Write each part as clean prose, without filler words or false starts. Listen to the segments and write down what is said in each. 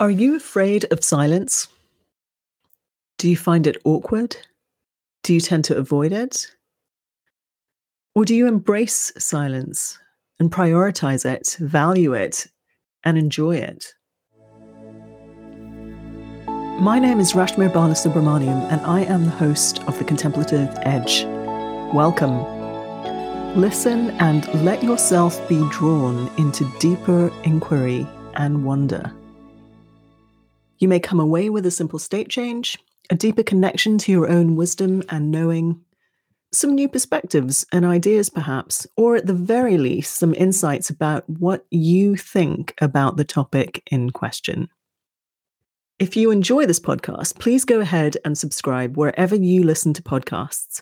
Are you afraid of silence? Do you find it awkward? Do you tend to avoid it? Or do you embrace silence and prioritize it, value it, and enjoy it? My name is Rashmira Balasubramaniam, and I am the host of The Contemplative Edge. Welcome. Listen and let yourself be drawn into deeper inquiry and wonder. You may come away with a simple state change, a deeper connection to your own wisdom and knowing, some new perspectives and ideas perhaps, or at the very least, some insights about what you think about the topic in question. If you enjoy this podcast, please go ahead and subscribe wherever you listen to podcasts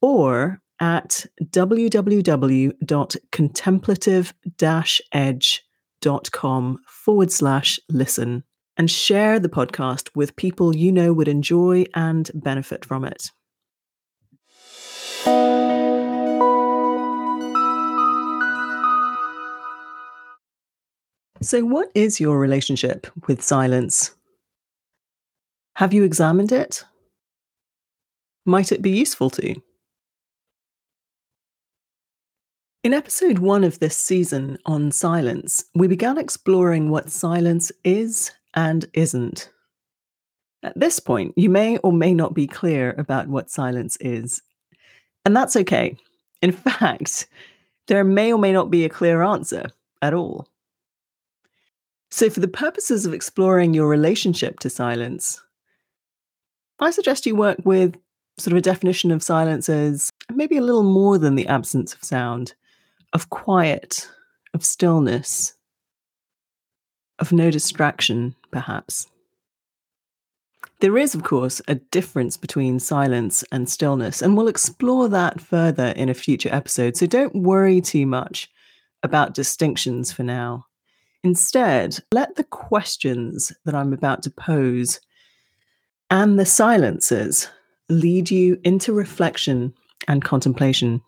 or at www.contemplative-edge.com/listen. And share the podcast with people you know would enjoy and benefit from it. So, what is your relationship with silence? Have you examined it? Might it be useful to you? In episode 1 of this season on silence, we began exploring what silence is and isn't. At this point, you may or may not be clear about what silence is. And that's okay. In fact, there may or may not be a clear answer at all. So for the purposes of exploring your relationship to silence, I suggest you work with sort of a definition of silence as maybe a little more than the absence of sound, of quiet, of stillness, of no distraction, perhaps. There is, of course, a difference between silence and stillness, and we'll explore that further in a future episode, so don't worry too much about distinctions for now. Instead, let the questions that I'm about to pose and the silences lead you into reflection and contemplation.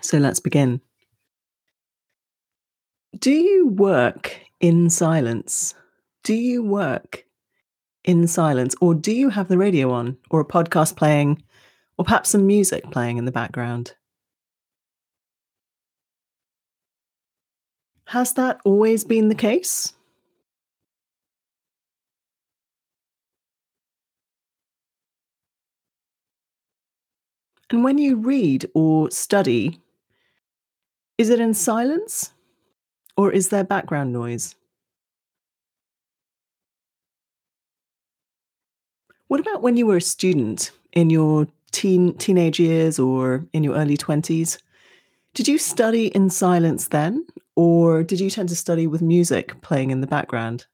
So let's begin. Do you work in silence? Do you work in silence? Or do you have the radio on or a podcast playing or perhaps some music playing in the background? Has that always been the case? And when you read or study, is it in silence? Or is there background noise? What about when you were a student in your teenage years or in your early 20s? Did you study in silence then? Or did you tend to study with music playing in the background?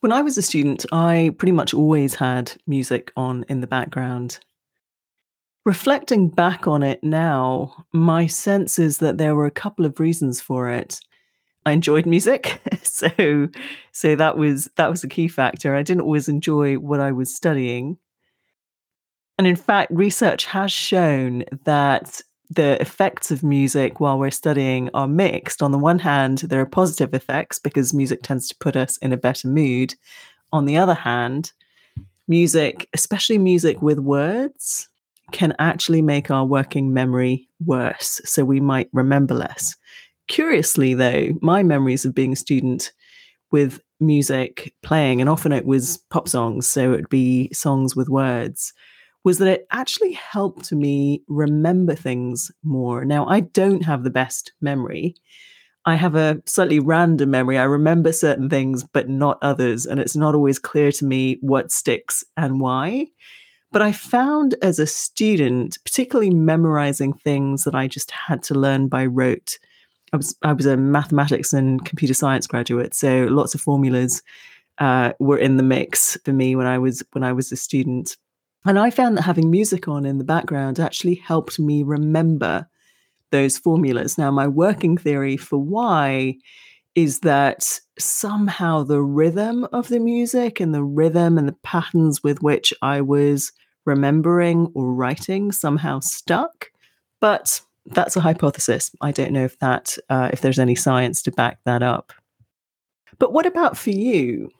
When I was a student, I pretty much always had music on in the background. Reflecting back on it now, my sense is that there were a couple of reasons for it. I enjoyed music, so that was a key factor. I didn't always enjoy what I was studying. And in fact, research has shown that the effects of music while we're studying are mixed. On the one hand, there are positive effects because music tends to put us in a better mood. On the other hand, music, especially music with words, can actually make our working memory worse. So we might remember less. Curiously, though, my memories of being a student with music playing, and often it was pop songs, so it would be songs with words, was that it actually helped me remember things more. Now, I don't have the best memory. I have a slightly random memory. I remember certain things, but not others. And it's not always clear to me what sticks and why. But I found as a student, particularly memorizing things that I just had to learn by rote. I was a mathematics and computer science graduate, so lots of formulas were in the mix for me when I was a student. And I found that having music on in the background actually helped me remember those formulas. Now, my working theory for why is that somehow the rhythm of the music and the rhythm and the patterns with which I was remembering or writing somehow stuck. But that's a hypothesis. I don't know if that if there's any science to back that up. But what about for you?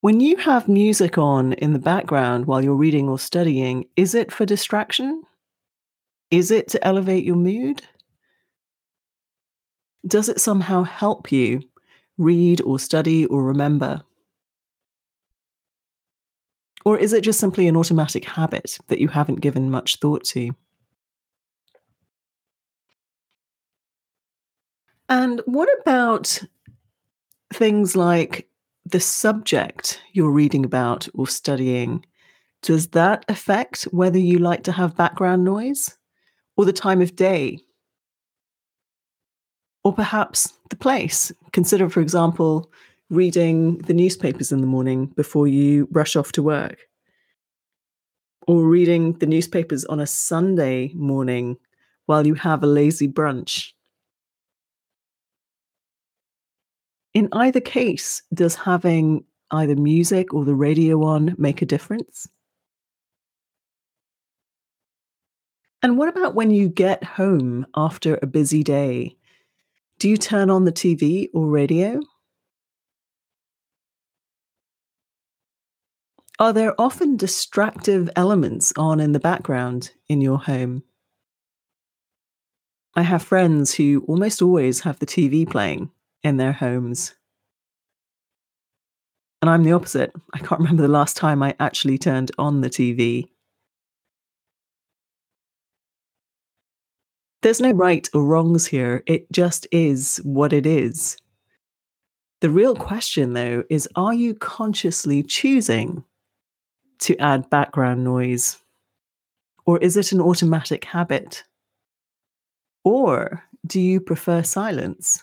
When you have music on in the background while you're reading or studying, is it for distraction? Is it to elevate your mood? Does it somehow help you read or study or remember? Or is it just simply an automatic habit that you haven't given much thought to? And what about things like the subject you're reading about or studying? Does that affect whether you like to have background noise or the time of day? Or perhaps the place. Consider, for example, reading the newspapers in the morning before you rush off to work. Or reading the newspapers on a Sunday morning while you have a lazy brunch. In either case, does having either music or the radio on make a difference? And what about when you get home after a busy day? Do you turn on the TV or radio? Are there often distractive elements on in the background in your home? I have friends who almost always have the TV playing in their homes. And I'm the opposite. I can't remember the last time I actually turned on the TV. There's no right or wrongs here. It just is what it is. The real question, though, is are you consciously choosing to add background noise? Or is it an automatic habit? Or do you prefer silence?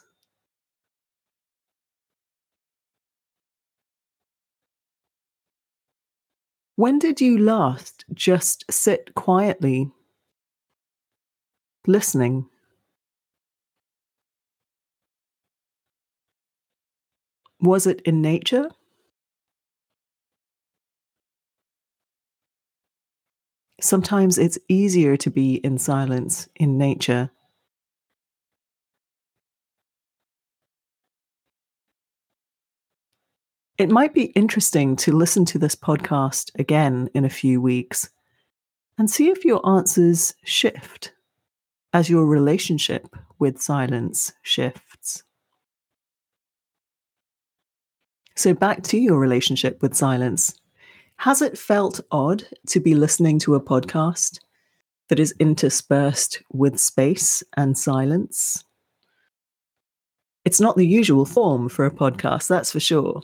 When did you last just sit quietly, listening? Was it in nature? Sometimes it's easier to be in silence in nature. It might be interesting to listen to this podcast again in a few weeks and see if your answers shift as your relationship with silence shifts. So back to your relationship with silence. Has it felt odd to be listening to a podcast that is interspersed with space and silence? It's not the usual form for a podcast, that's for sure.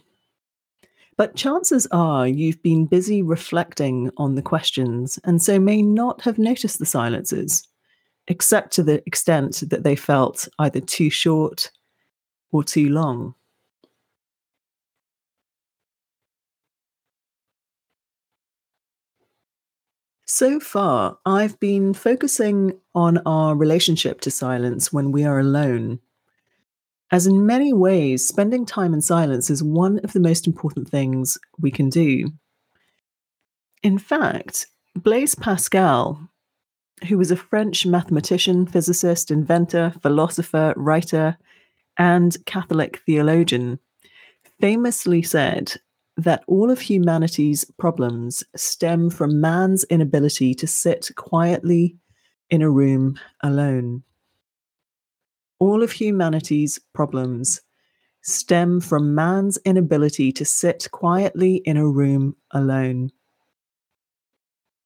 But chances are you've been busy reflecting on the questions and so may not have noticed the silences, except to the extent that they felt either too short or too long. So far, I've been focusing on our relationship to silence when we are alone. As in many ways, spending time in silence is one of the most important things we can do. In fact, Blaise Pascal, who was a French mathematician, physicist, inventor, philosopher, writer, and Catholic theologian, famously said that all of humanity's problems stem from man's inability to sit quietly in a room alone. All of humanity's problems stem from man's inability to sit quietly in a room alone.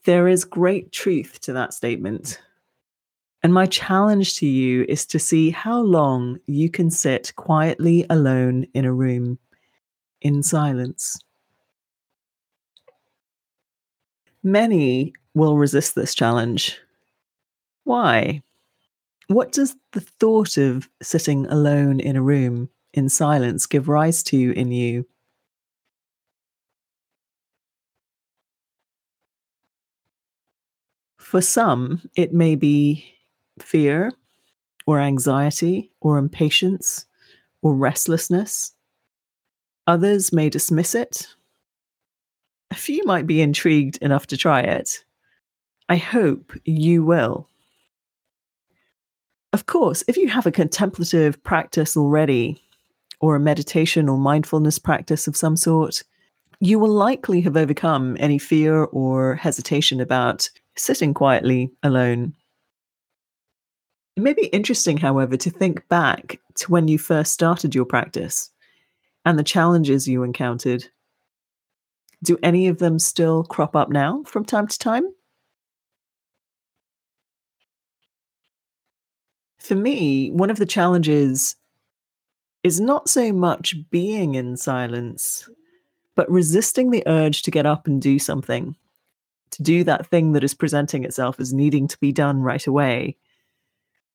There is great truth to that statement. And my challenge to you is to see how long you can sit quietly alone in a room, in silence. Many will resist this challenge. Why? What does the thought of sitting alone in a room in silence give rise to in you? For some, it may be fear or anxiety or impatience or restlessness. Others may dismiss it. A few might be intrigued enough to try it, I hope you will. Of course, if you have a contemplative practice already, or a meditation or mindfulness practice of some sort, you will likely have overcome any fear or hesitation about sitting quietly alone. It may be interesting, however, to think back to when you first started your practice and the challenges you encountered. Do any of them still crop up now from time to time? For me, one of the challenges is not so much being in silence, but resisting the urge to get up and do something, to do that thing that is presenting itself as needing to be done right away,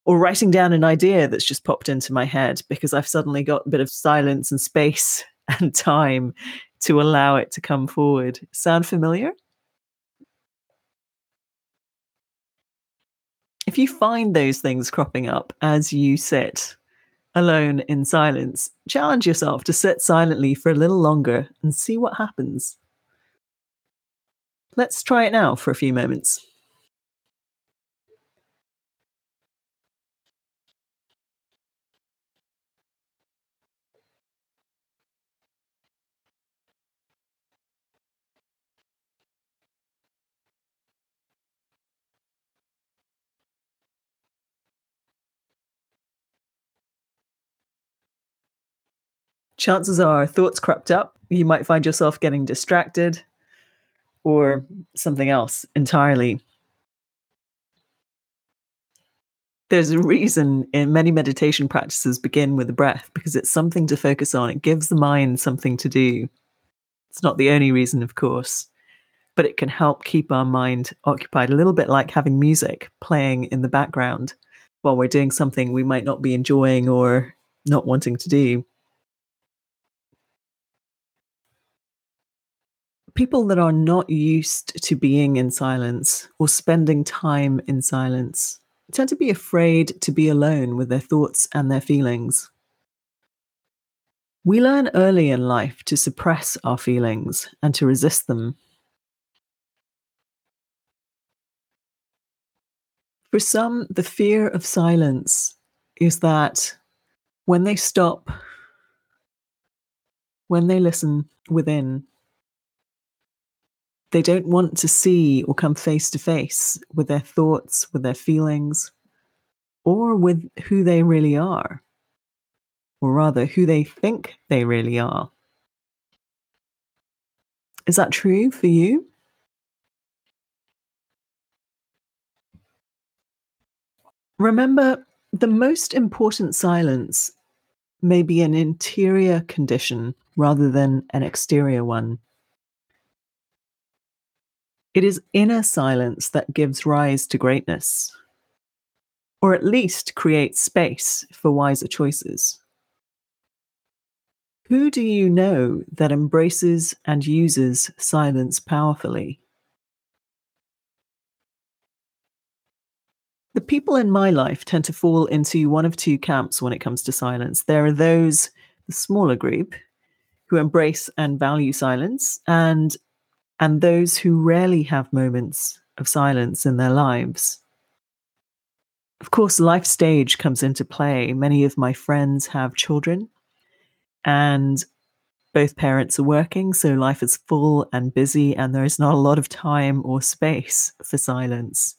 or writing down an idea that's just popped into my head because I've suddenly got a bit of silence and space and time to allow it to come forward. Sound familiar? If you find those things cropping up as you sit alone in silence, challenge yourself to sit silently for a little longer and see what happens. Let's try it now for a few moments. Chances are thoughts cropped up. You might find yourself getting distracted or something else entirely. There's a reason in many meditation practices begin with the breath, because it's something to focus on. It gives the mind something to do. It's not the only reason, of course, but it can help keep our mind occupied, a little bit like having music playing in the background while we're doing something we might not be enjoying or not wanting to do. People that are not used to being in silence or spending time in silence tend to be afraid to be alone with their thoughts and their feelings. We learn early in life to suppress our feelings and to resist them. For some, the fear of silence is that when they stop, when they listen within, they don't want to see or come face to face with their thoughts, with their feelings, or with who they really are, or rather, who they think they really are. Is that true for you? Remember, the most important silence may be an interior condition rather than an exterior one. It is inner silence that gives rise to greatness, or at least creates space for wiser choices. Who do you know that embraces and uses silence powerfully? The people in my life tend to fall into one of two camps when it comes to silence. There are those, the smaller group, who embrace and value silence, and those who rarely have moments of silence in their lives. Of course, life stage comes into play. Many of my friends have children, and both parents are working, so life is full and busy, and there is not a lot of time or space for silence.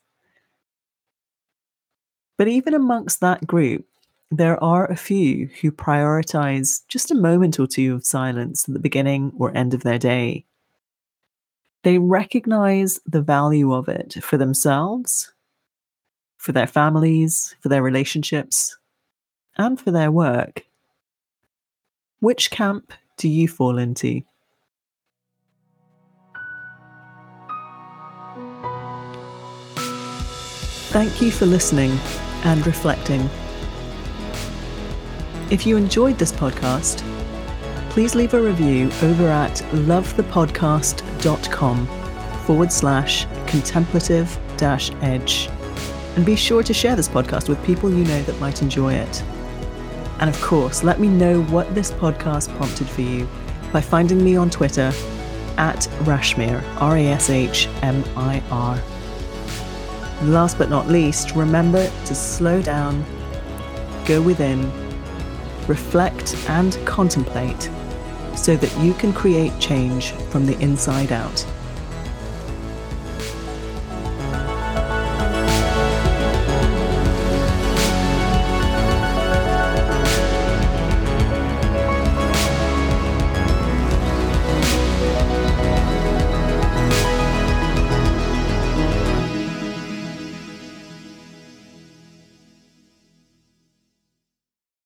But even amongst that group, there are a few who prioritize just a moment or two of silence at the beginning or end of their day. They recognize the value of it for themselves, for their families, for their relationships, and for their work. Which camp do you fall into? Thank you for listening and reflecting. If you enjoyed this podcast, please leave a review over at lovethepodcast.com/contemplative-edge. And be sure to share this podcast with people you know that might enjoy it. And of course, let me know what this podcast prompted for you by finding me on Twitter at Rashmir, Rashmir. And last but not least, remember to slow down, go within, reflect and contemplate so that you can create change from the inside out.